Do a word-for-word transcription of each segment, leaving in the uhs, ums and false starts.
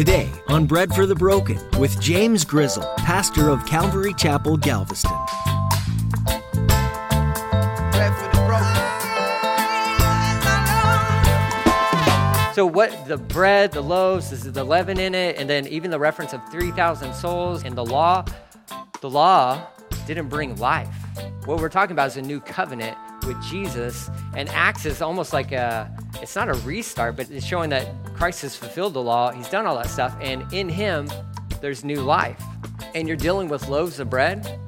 Today on Bread for the Broken with James Grizzle, pastor of Calvary Chapel, Galveston. Bread for the broken. So what the bread, the loaves, this is the leaven in it, and then even the reference of three thousand souls and the law, the law didn't bring life. What we're talking about is a new covenant with Jesus, and Acts is almost like a, it's not a restart, but it's showing that Christ has fulfilled the law. He's done all that stuff. And in him, there's new life. And you're dealing with loaves of bread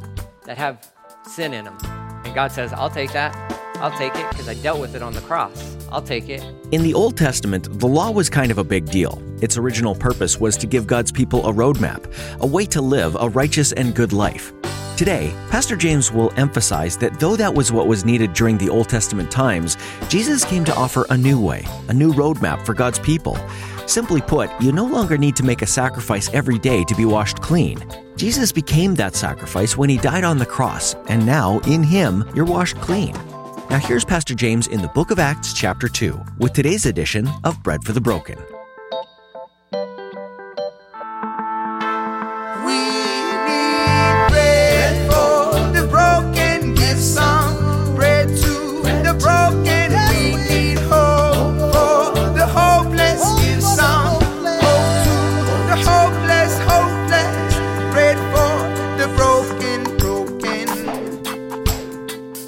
that have sin in them. And God says, I'll take that. I'll take it because I dealt with it on the cross. I'll take it. In the Old Testament, the law was kind of a big deal. Its original purpose was to give God's people a roadmap, a way to live a righteous and good life. Today, Pastor James will emphasize that though that was what was needed during the Old Testament times, Jesus came to offer a new way, a new roadmap for God's people. Simply put, you no longer need to make a sacrifice every day to be washed clean. Jesus became that sacrifice when he died on the cross, and now, in him, you're washed clean. Now here's Pastor James in the book of Acts, chapter two, with today's edition of Bread for the Broken.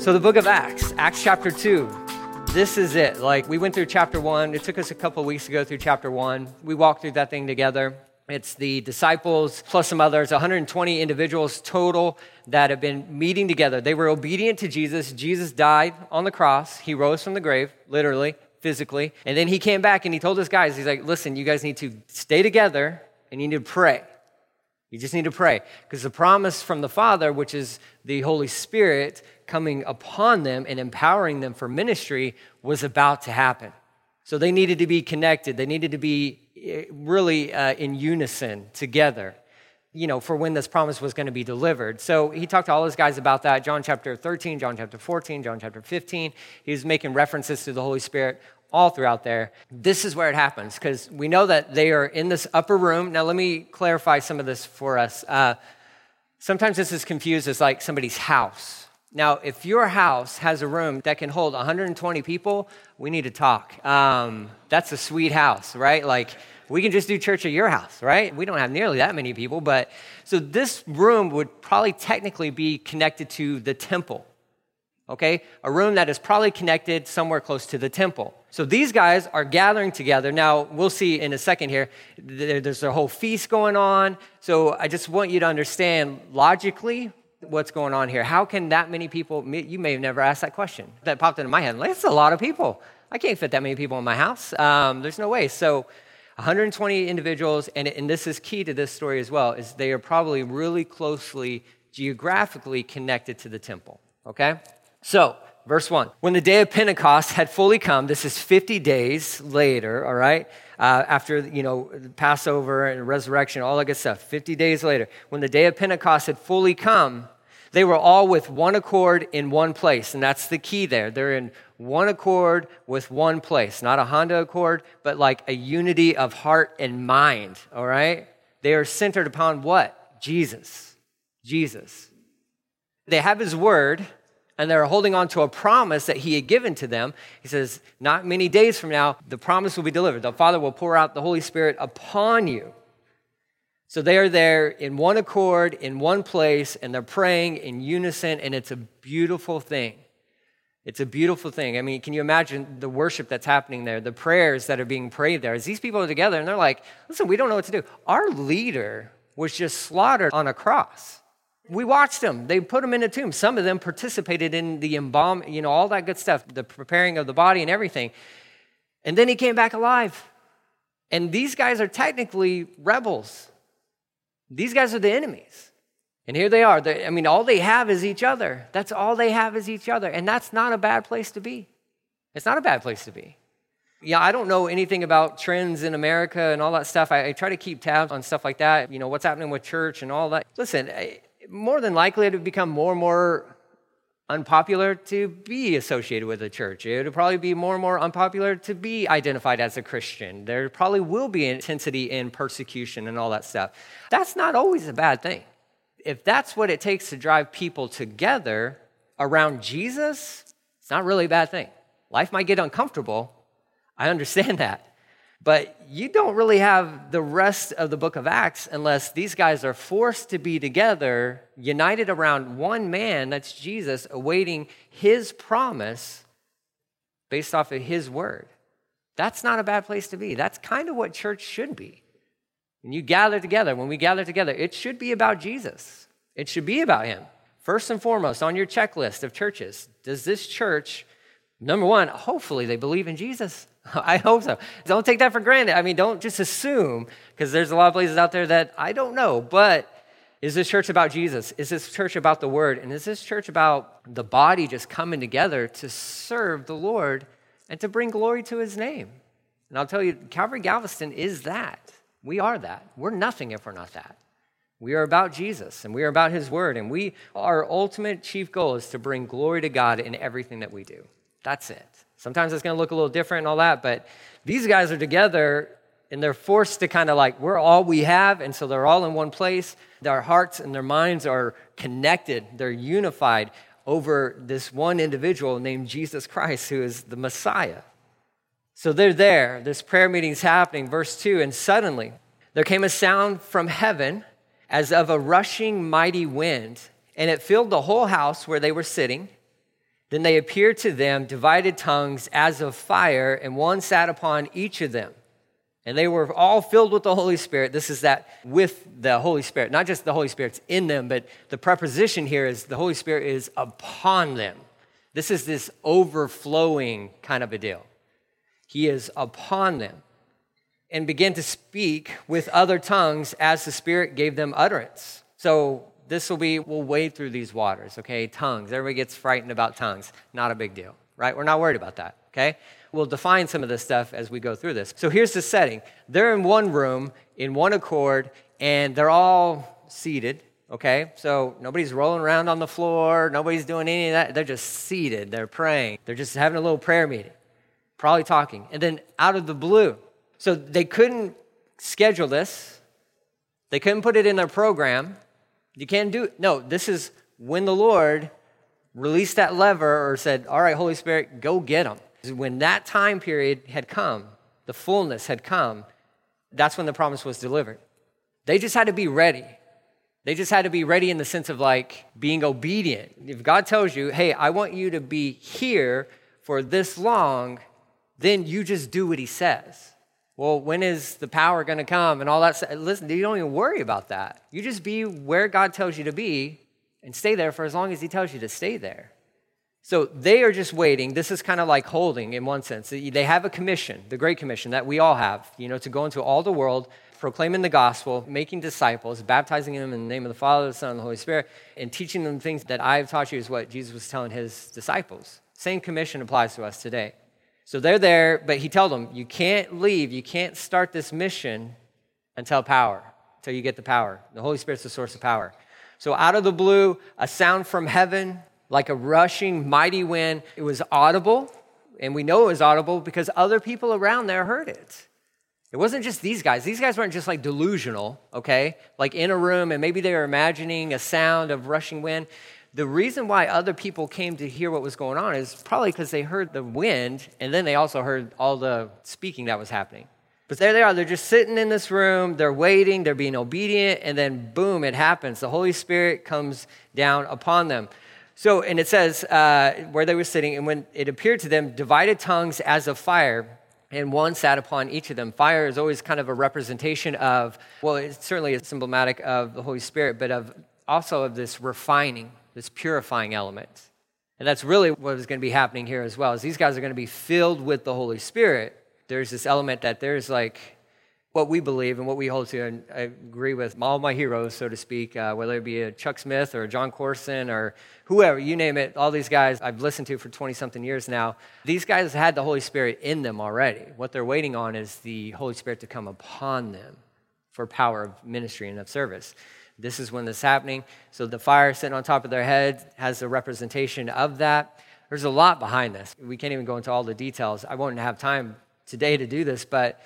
So the book of Acts, Acts chapter two, this is it. Like, we went through chapter one. It took us a couple of weeks to go through chapter one. We walked through that thing together. It's the disciples plus some others, one hundred twenty individuals total that have been meeting together. They were obedient to Jesus. Jesus died on the cross. He rose from the grave, literally, physically. And then he came back and he told his guys, he's like, listen, you guys need to stay together and you need to pray. You just need to pray, because the promise from the Father, which is the Holy Spirit coming upon them and empowering them for ministry, was about to happen. So they needed to be connected. They needed to be really uh, in unison together, you know, for when this promise was going to be delivered. So he talked to all his guys about that. John chapter thirteen, John chapter fourteen, John chapter fifteen. He was making references to the Holy Spirit all throughout there. This is where it happens, because we know that they are in this upper room. Now, let me clarify some of this for us. Uh, sometimes this is confused as like somebody's house. Now, if your house has a room that can hold one hundred twenty people, we need to talk. Um, that's a sweet house, right? Like, we can just do church at your house, right? We don't have nearly that many people, but so this room would probably technically be connected to the temple. Okay, a room that is probably connected somewhere close to the temple. So these guys are gathering together. Now, we'll see in a second here, there's a whole feast going on. So I just want you to understand logically what's going on here. How can that many people, you may have never asked that question. That popped into my head. Like, that's a lot of people. I can't fit that many people in my house. Um, there's no way. So one hundred twenty individuals, and, and this is key to this story as well, is they are probably really closely geographically connected to the temple, okay? So, verse one, when the day of Pentecost had fully come, this is fifty days later, all right, uh, after, you know, Passover and resurrection, all that good stuff, fifty days later, when the day of Pentecost had fully come, they were all with one accord in one place, and that's the key there. They're in one accord with one place, not a Honda Accord, but like a unity of heart and mind, all right? They are centered upon what? Jesus, Jesus. They have his word, and they're holding on to a promise that he had given to them. He says, not many days from now, the promise will be delivered. The Father will pour out the Holy Spirit upon you. So they are there in one accord, in one place, and they're praying in unison, and it's a beautiful thing. It's a beautiful thing. I mean, can you imagine the worship that's happening there, the prayers that are being prayed there? As these people are together, and they're like, listen, we don't know what to do. Our leader was just slaughtered on a cross. We watched them. They put them in a tomb. Some of them participated in the embalm, you know, all that good stuff, the preparing of the body and everything. And then he came back alive. And these guys are technically rebels. These guys are the enemies. And here they are. They're, I mean, all they have is each other. That's all they have is each other. And that's not a bad place to be. It's not a bad place to be. Yeah, I don't know anything about trends in America and all that stuff. I, I try to keep tabs on stuff like that, you know, what's happening with church and all that. Listen, I, more than likely, it would become more and more unpopular to be associated with a church. It would probably be more and more unpopular to be identified as a Christian. There probably will be intensity in persecution and all that stuff. That's not always a bad thing. If that's what it takes to drive people together around Jesus, it's not really a bad thing. Life might get uncomfortable. I understand that. But you don't really have the rest of the book of Acts unless these guys are forced to be together, united around one man, that's Jesus, awaiting his promise based off of his word. That's not a bad place to be. That's kind of what church should be. When you gather together, when we gather together, it should be about Jesus. It should be about him. First and foremost, on your checklist of churches, does this church, number one, hopefully they believe in Jesus. I hope so. Don't take that for granted. I mean, don't just assume, because there's a lot of places out there that I don't know, but is this church about Jesus? Is this church about the word? And is this church about the body just coming together to serve the Lord and to bring glory to his name? And I'll tell you, Calvary Galveston is that. We are that. We're nothing if we're not that. We are about Jesus, and we are about his word, and we, our ultimate chief goal is to bring glory to God in everything that we do. That's it. Sometimes it's going to look a little different and all that, but these guys are together, and they're forced to kind of like, we're all we have, and so they're all in one place. Their hearts and their minds are connected. They're unified over this one individual named Jesus Christ, who is the Messiah. So they're there. This prayer meeting's happening. Verse two, and suddenly there came a sound from heaven as of a rushing mighty wind, and it filled the whole house where they were sitting. Then they appeared to them divided tongues as of fire, and one sat upon each of them. And they were all filled with the Holy Spirit. This is that with the Holy Spirit. Not just the Holy Spirit's in them, but the preposition here is the Holy Spirit is upon them. This is this overflowing kind of a deal. He is upon them. And began to speak with other tongues as the Spirit gave them utterance. So this will be, we'll wade through these waters, okay? Tongues. Everybody gets frightened about tongues. Not a big deal, right? We're not worried about that, okay? We'll define some of this stuff as we go through this. So here's the setting. They're in one room, in one accord, and they're all seated, okay? So nobody's rolling around on the floor. Nobody's doing any of that. They're just seated. They're praying. They're just having a little prayer meeting, probably talking. And then out of the blue. So they couldn't schedule this. They couldn't put it in their program. You can't do it. No, this is when the Lord released that lever or said, all right, Holy Spirit, go get them. When that time period had come, the fullness had come, that's when the promise was delivered. They just had to be ready. They just had to be ready in the sense of like being obedient. If God tells you, hey, I want you to be here for this long, then you just do what he says. Well, when is the power going to come and all that? Listen, you don't even worry about that. You just be where God tells you to be and stay there for as long as he tells you to stay there. So they are just waiting. This is kind of like holding in one sense. They have a commission, the Great Commission that we all have, you know, to go into all the world, proclaiming the gospel, making disciples, baptizing them in the name of the Father, the Son, and the Holy Spirit, and teaching them things that I've taught you is what Jesus was telling his disciples. Same commission applies to us today. So they're there, but he told them, you can't leave, you can't start this mission until power, until you get the power. The Holy Spirit's the source of power. So out of the blue, a sound from heaven, like a rushing mighty wind. It was audible, and we know it was audible because other people around there heard it. It wasn't just these guys. These guys weren't just like delusional, okay? Like in a room, and maybe they were imagining a sound of rushing wind. The reason why other people came to hear what was going on is probably because they heard the wind, and then they also heard all the speaking that was happening. But there they are. They're just sitting in this room. They're waiting. They're being obedient. And then, boom, it happens. The Holy Spirit comes down upon them. So, and it says uh, where they were sitting, and when it appeared to them, divided tongues as of fire, and one sat upon each of them. Fire is always kind of a representation of, well, it certainly is emblematic of the Holy Spirit, but of also of this refining, this purifying element. And that's really what is going to be happening here as well, is these guys are going to be filled with the Holy Spirit. There's this element that there's like what we believe and what we hold to, and I agree with all my heroes, so to speak, uh, whether it be a Chuck Smith or a John Corson or whoever, you name it, all these guys I've listened to for twenty-something years now. These guys had the Holy Spirit in them already. What they're waiting on is the Holy Spirit to come upon them for power of ministry and of service. This is when this is happening. So the fire sitting on top of their head has a representation of that. There's a lot behind this. We can't even go into all the details. I won't have time today to do this, but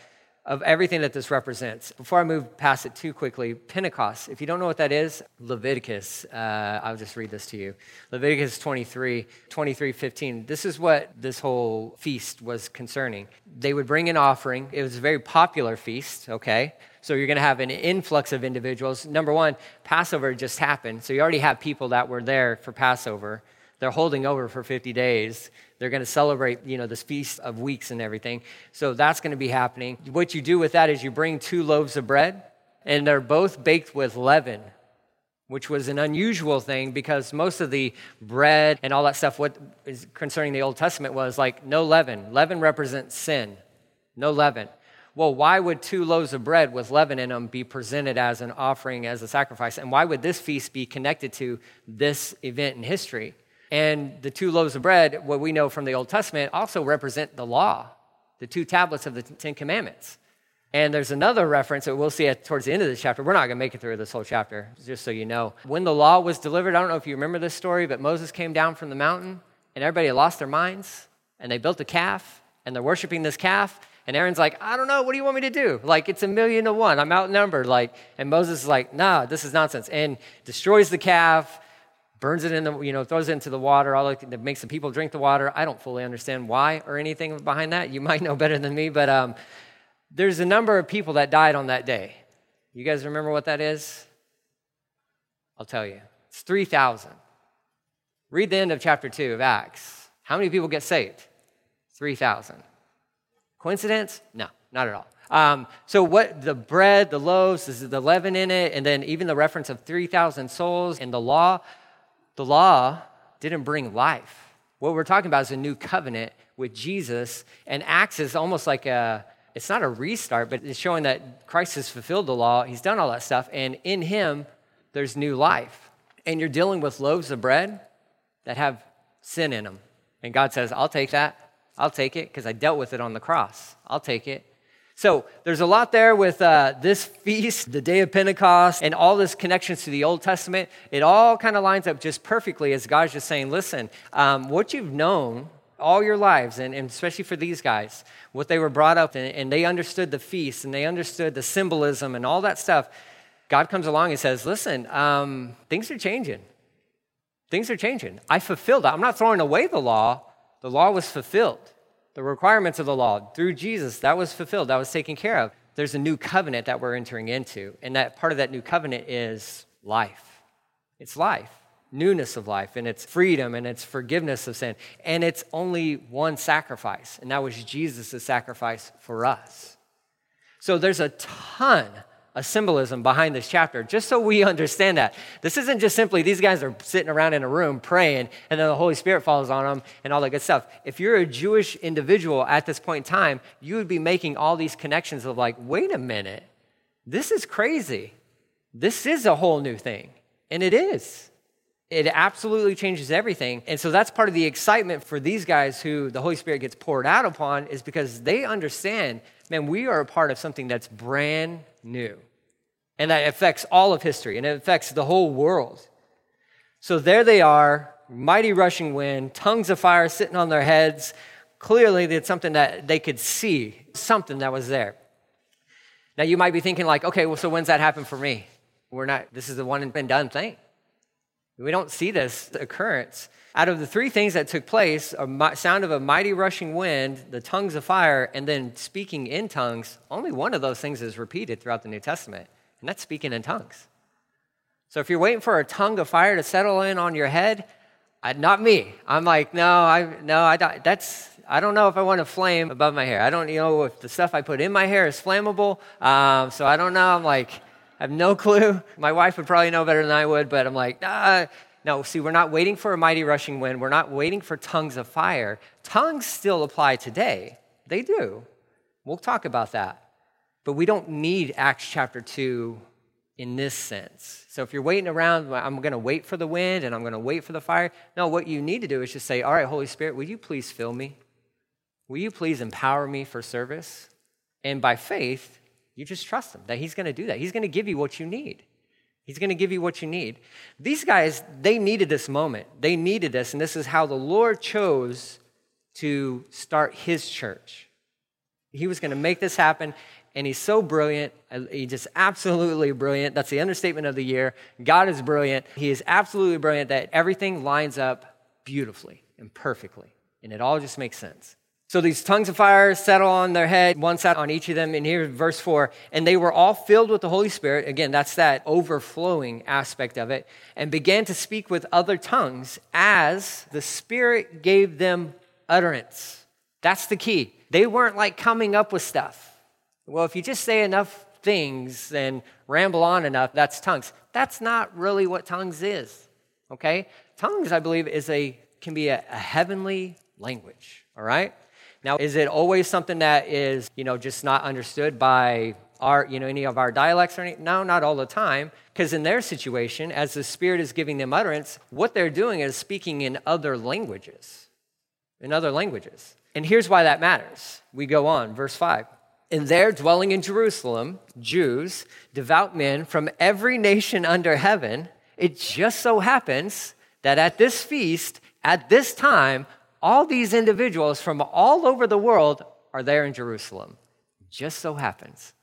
of everything that this represents. Before I move past it too quickly, Pentecost. If you don't know what that is, Leviticus. Uh, I'll just read this to you. Leviticus twenty-three, twenty-three, fifteen. This is what this whole feast was concerning. They would bring an offering. It was a very popular feast, okay? So you're going to have an influx of individuals. Number one, Passover just happened. So you already have people that were there for Passover. They're holding over for fifty days. They're going to celebrate, you know, this Feast of Weeks and everything. So that's going to be happening. What you do with that is you bring two loaves of bread, and they're both baked with leaven, which was an unusual thing because most of the bread and all that stuff, what is concerning the Old Testament was like no leaven. Leaven represents sin. No leaven. Well, why would two loaves of bread with leaven in them be presented as an offering, as a sacrifice? And why would this feast be connected to this event in history? And the two loaves of bread, what we know from the Old Testament, also represent the law, the two tablets of the Ten Commandments. And there's another reference that we'll see at towards the end of this chapter. We're not going to make it through this whole chapter, just so you know. When the law was delivered, I don't know if you remember this story, but Moses came down from the mountain, and everybody lost their minds, and they built a calf, and they're worshiping this calf. And Aaron's like, I don't know, what do you want me to do? Like, it's a million to one. I'm outnumbered. Like, and Moses is like, nah, this is nonsense, and destroys the calf, burns it in the, you know, throws it into the water, all that makes the people drink the water. I don't fully understand why or anything behind that. You might know better than me, but um, there's a number of people that died on that day. You guys remember what that is? I'll tell you. It's three thousand. Read the end of chapter two of Acts. How many people get saved? three thousand. Coincidence? No, not at all. Um, so what the bread, the loaves, the leaven in it, and then even the reference of three thousand souls and the law, the law didn't bring life. What we're talking about is a new covenant with Jesus, and Acts is almost like a, it's not a restart, but it's showing that Christ has fulfilled the law, he's done all that stuff, and in him, there's new life. And you're dealing with loaves of bread that have sin in them. And God says, I'll take that, I'll take it, because I dealt with it on the cross. I'll take it. So there's a lot there with uh, this feast, the day of Pentecost, and all this connections to the Old Testament. It all kind of lines up just perfectly as God's just saying, listen, um, what you've known all your lives, and, and especially for these guys, what they were brought up in, and they understood the feast, and they understood the symbolism and all that stuff. God comes along and says, listen, um, things are changing. Things are changing. I fulfilled it. I'm not throwing away the law. The law was fulfilled. The requirements of the law through Jesus, that was fulfilled, that was taken care of. There's a new covenant that we're entering into, and that part of that new covenant is life. It's life, newness of life, and it's freedom, and it's forgiveness of sin, and it's only one sacrifice, and that was Jesus' sacrifice for us. So there's a ton of symbolism behind this chapter, just so we understand that. This isn't just simply these guys are sitting around in a room praying, and then the Holy Spirit falls on them and all that good stuff. If you're a Jewish individual at this point in time, you would be making all these connections of like, wait a minute, this is crazy. This is a whole new thing, and it is. It absolutely changes everything, and so that's part of the excitement for these guys who the Holy Spirit gets poured out upon is because they understand, man, we are a part of something that's brand new, and that affects all of history, and it affects the whole world. So there they are, mighty rushing wind, tongues of fire sitting on their heads. Clearly, it's something that they could see, something that was there. Now, you might be thinking like, okay, well, so when's that happen for me? We're not, this is the one and been done thing. We don't see this occurrence. Out of the three things that took place, a sound of a mighty rushing wind, the tongues of fire, and then speaking in tongues, only one of those things is repeated throughout the New Testament, and that's speaking in tongues. So if you're waiting for a tongue of fire to settle in on your head, I, not me. I'm like, no, I no, I don't, that's I don't know if I want a flame above my hair. I don't you know if the stuff I put in my hair is flammable, um, so I don't know. I'm like, I have no clue. My wife would probably know better than I would, but I'm like, ah. No, see, we're not waiting for a mighty rushing wind. We're not waiting for tongues of fire. Tongues still apply today. They do. We'll talk about that. But we don't need Acts chapter two in this sense. So if you're waiting around, I'm going to wait for the wind and I'm going to wait for the fire. No, what you need to do is just say, all right, Holy Spirit, will you please fill me? Will you please empower me for service? And by faith, you just trust him that he's going to do that. He's going to give you what you need. He's going to give you what you need. These guys, they needed this moment. They needed this, and this is how the Lord chose to start his church. He was going to make this happen, and he's so brilliant. He's just absolutely brilliant. That's the understatement of the year. God is brilliant. He is absolutely brilliant that everything lines up beautifully and perfectly, and it all just makes sense. So these tongues of fire settle on their head, one sat on each of them. And here, verse four, and they were all filled with the Holy Spirit. Again, that's that overflowing aspect of it. And began to speak with other tongues as the Spirit gave them utterance. That's the key. They weren't like coming up with stuff. Well, if you just say enough things and ramble on enough, that's tongues. That's not really what tongues is, okay? Tongues, I believe, is a can be a, a heavenly language, all right? Now, is it always something that is, you know, just not understood by our, you know, any of our dialects or anything? No, not all the time, because in their situation, as the Spirit is giving them utterance, what they're doing is speaking in other languages, in other languages. And here's why that matters. We go on, verse five. And there dwelling in Jerusalem, Jews, devout men from every nation under heaven, it just so happens that at this feast, at this time, all these individuals from all over the world are there in Jerusalem. Just so happens.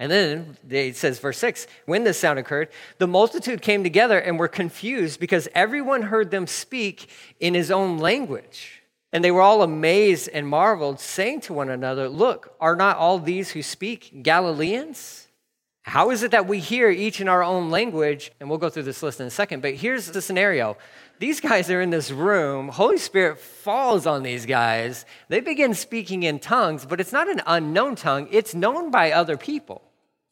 And then it says, verse six, when this sound occurred, the multitude came together and were confused because everyone heard them speak in his own language. And they were all amazed and marveled, saying to one another, look, are not all these who speak Galileans? How is it that we hear each in our own language? And we'll go through this list in a second, but here's the scenario. These guys are in this room. Holy Spirit falls on these guys. They begin speaking in tongues, but it's not an unknown tongue. It's known by other people,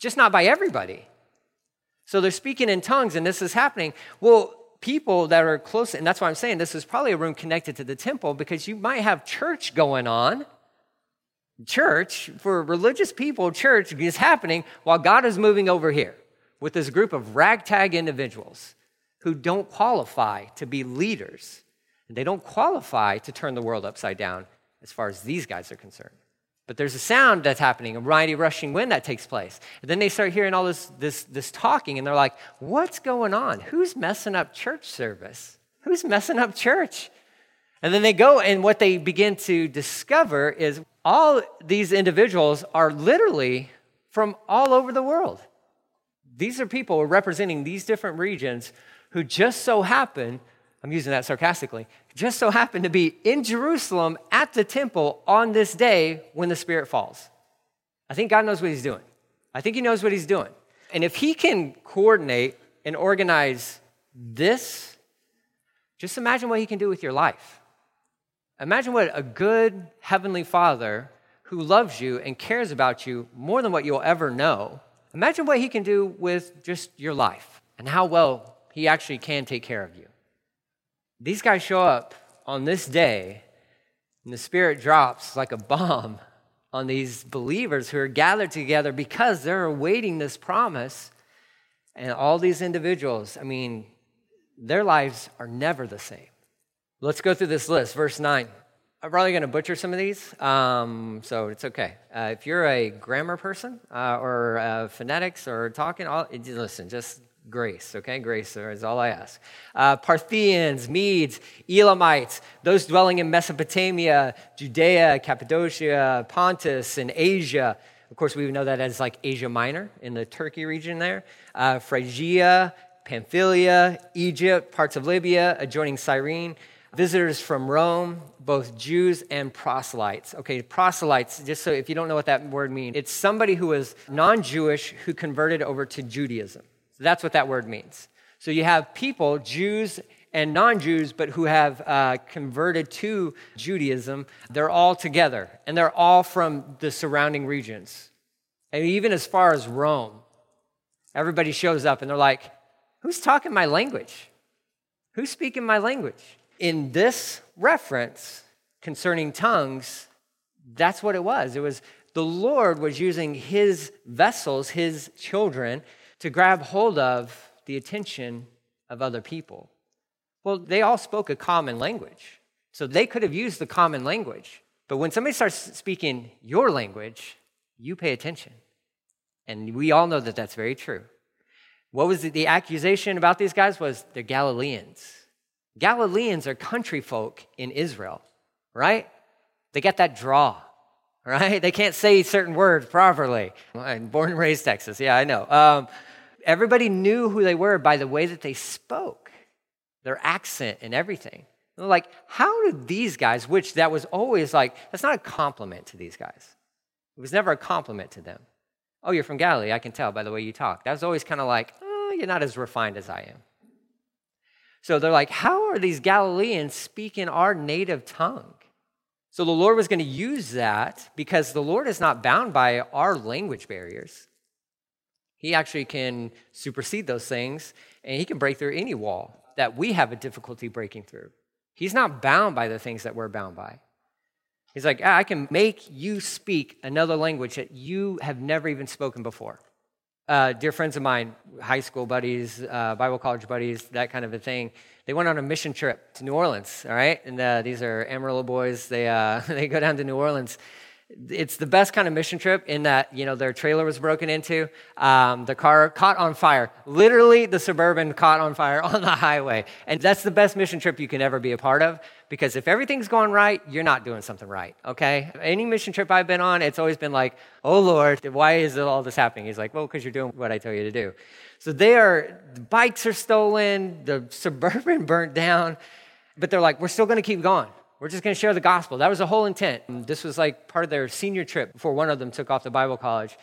just not by everybody. So they're speaking in tongues, and this is happening. Well, people that are close, and that's why I'm saying this is probably a room connected to the temple because you might have church going on. Church, for religious people, church is happening while God is moving over here with this group of ragtag individuals who don't qualify to be leaders. And they don't qualify to turn the world upside down as far as these guys are concerned. But there's a sound that's happening, a mighty rushing wind that takes place. And then they start hearing all this, this, this talking, and they're like, what's going on? Who's messing up church service? Who's messing up church? And then they go, and what they begin to discover is all these individuals are literally from all over the world. These are people representing these different regions who just so happen, I'm using that sarcastically, just so happen to be in Jerusalem at the temple on this day when the Spirit falls. I think God knows what he's doing. I think he knows what he's doing. And if he can coordinate and organize this, just imagine what he can do with your life. Imagine what a good heavenly Father who loves you and cares about you more than what you'll ever know, imagine what he can do with just your life and how well he actually can take care of you. These guys show up on this day, and the Spirit drops like a bomb on these believers who are gathered together because they're awaiting this promise. And all these individuals, I mean, their lives are never the same. Let's go through this list, verse nine. I'm probably going to butcher some of these, um, so it's okay. Uh, if you're a grammar person uh, or uh, phonetics or talking, all, listen, just grace, okay? Grace is all I ask. Uh, Parthians, Medes, Elamites, those dwelling in Mesopotamia, Judea, Cappadocia, Pontus, and Asia. Of course, we know that as like Asia Minor in the Turkey region there. Uh, Phrygia, Pamphylia, Egypt, parts of Libya, adjoining Cyrene. Visitors from Rome, both Jews and proselytes. Okay, proselytes, just so if you don't know what that word means, it's somebody who is non-Jewish who converted over to Judaism. So that's what that word means. So you have people, Jews and non-Jews, but who have uh, converted to Judaism. They're all together, and they're all from the surrounding regions. And even as far as Rome, everybody shows up, and they're like, who's talking my language? Who's speaking my language? In this reference concerning tongues, that's what it was. It was the Lord was using his vessels, his children, to grab hold of the attention of other people. Well, they all spoke a common language, so they could have used the common language. But when somebody starts speaking your language, you pay attention. And we all know that that's very true. What was the, the accusation about these guys was they're Galileans. Galileans are country folk in Israel, right? They got that draw, right? They can't say certain words properly. I'm born and raised Texas. Yeah, I know. Um, everybody knew who they were by the way that they spoke, their accent and everything. They're like, how did these guys, which that was always like, that's not a compliment to these guys. It was never a compliment to them. Oh, you're from Galilee. I can tell by the way you talk. That was always kind of like, oh, you're not as refined as I am. So they're like, how are these Galileans speaking our native tongue? So the Lord was going to use that because the Lord is not bound by our language barriers. He actually can supersede those things, and he can break through any wall that we have a difficulty breaking through. He's not bound by the things that we're bound by. He's like, I can make you speak another language that you have never even spoken before. Uh, dear friends of mine, high school buddies, uh, Bible college buddies, that kind of a thing, they went on a mission trip to New Orleans, all right? And uh, these are Amarillo boys. They uh, they go down to New Orleans. It's the best kind of mission trip in that, you know, their trailer was broken into. Um, the car caught on fire. Literally, the Suburban caught on fire on the highway. And that's the best mission trip you can ever be a part of, because if everything's going right, you're not doing something right, okay? Any mission trip I've been on, it's always been like, oh, Lord, why is all this happening? He's like, well, because you're doing what I tell you to do. So they are, the bikes are stolen, the Suburban burnt down, but they're like, we're still going to keep going. We're just going to share the gospel. That was the whole intent. And this was like part of their senior trip before one of them took off to Bible college.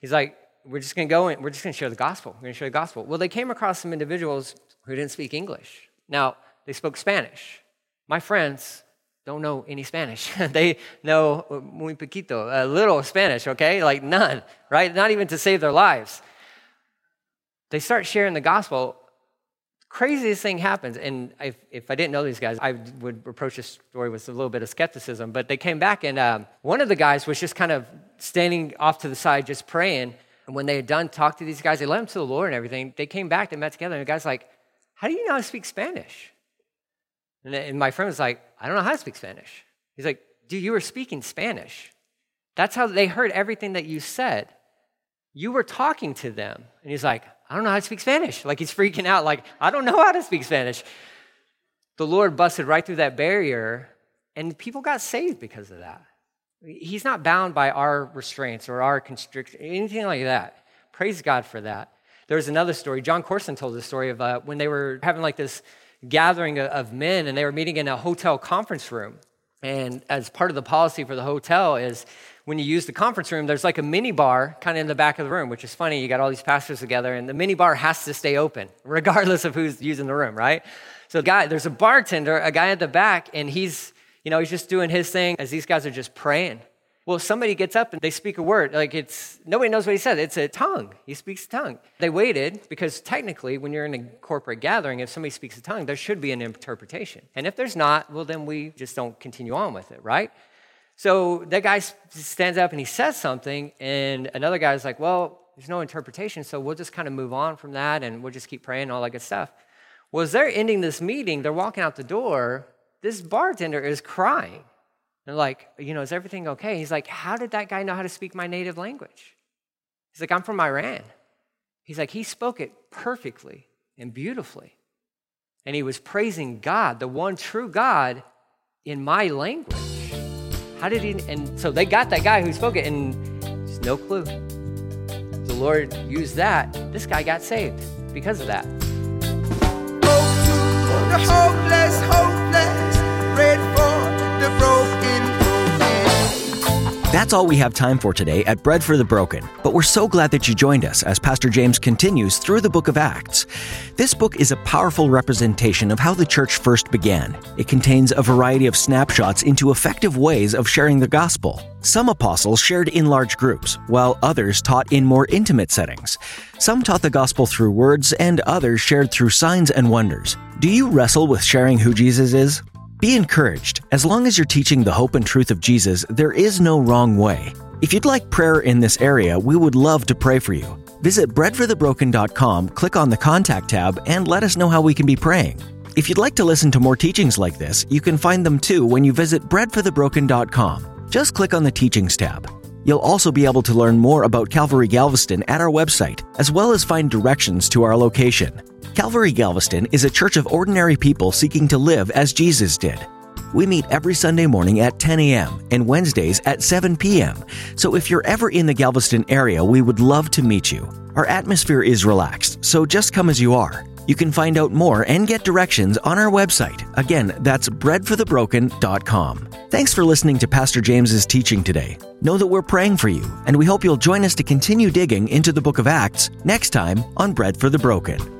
He's like, we're just going to go and we're just going to share the gospel. We're going to share the gospel. Well, they came across some individuals who didn't speak English. Now, they spoke Spanish. My friends don't know any Spanish. They know muy poquito, a little Spanish, okay? Like none, right? Not even to save their lives. They start sharing the gospel. Craziest thing happens, and if, if I didn't know these guys, I would approach this story with a little bit of skepticism, but they came back, and um, one of the guys was just kind of standing off to the side just praying, and when they had done, talked to these guys, they led them to the Lord and everything. They came back, they met together, and the guy's like, how do you know how to speak Spanish? And, and my friend was like, I don't know how to speak Spanish. He's like, dude, you were speaking Spanish. That's how they heard everything that you said. You were talking to them. And he's like, I don't know how to speak Spanish. Like, he's freaking out. Like, I don't know how to speak Spanish. The Lord busted right through that barrier, and people got saved because of that. He's not bound by our restraints or our constriction, anything like that. Praise God for that. There's another story. John Corson told the story of uh, when they were having like this gathering of men, and they were meeting in a hotel conference room. And as part of the policy for the hotel is, when you use the conference room, there's like a mini bar kind of in the back of the room, which is funny. You got all these pastors together, and the mini bar has to stay open, regardless of who's using the room, right? So guy, there's a bartender, a guy at the back, and he's, you know, he's just doing his thing as these guys are just praying. Well, somebody gets up and they speak a word. Like, it's, nobody knows what he said. It's a tongue. He speaks a tongue. They waited because technically when you're in a corporate gathering, if somebody speaks a tongue, there should be an interpretation. And if there's not, well, then we just don't continue on with it, right? So that guy stands up and he says something, and another guy's like, well, there's no interpretation, so we'll just kind of move on from that, and we'll just keep praying and all that good stuff. Well, as they're ending this meeting, they're walking out the door, this bartender is crying. And like, you know, is everything okay? He's like, how did that guy know how to speak my native language? He's like, I'm from Iran. He's like, he spoke it perfectly and beautifully. And he was praising God, the one true God, in my language. How did he? And so they got that guy who spoke it, and just no clue. The Lord used that. This guy got saved because of that. Hope to the hopeless, hopeless, bread for the broken. That's all we have time for today at Bread for the Broken, but we're so glad that you joined us as Pastor James continues through the book of Acts. This book is a powerful representation of how the church first began. It contains a variety of snapshots into effective ways of sharing the gospel. Some apostles shared in large groups, while others taught in more intimate settings. Some taught the gospel through words, and others shared through signs and wonders. Do you wrestle with sharing who Jesus is? Be encouraged. As long as you're teaching the hope and truth of Jesus, there is no wrong way. If you'd like prayer in this area, we would love to pray for you. Visit bread for the broken dot com, click on the Contact tab, and let us know how we can be praying. If you'd like to listen to more teachings like this, you can find them too when you visit bread for the broken dot com. Just click on the Teachings tab. You'll also be able to learn more about Calvary Galveston at our website, as well as find directions to our location. Calvary Galveston is a church of ordinary people seeking to live as Jesus did. We meet every Sunday morning at ten a.m. and Wednesdays at seven p.m. So if you're ever in the Galveston area, we would love to meet you. Our atmosphere is relaxed, so just come as you are. You can find out more and get directions on our website. Again, that's bread for the broken dot com. Thanks for listening to Pastor James's teaching today. Know that we're praying for you, and we hope you'll join us to continue digging into the book of Acts next time on Bread for the Broken.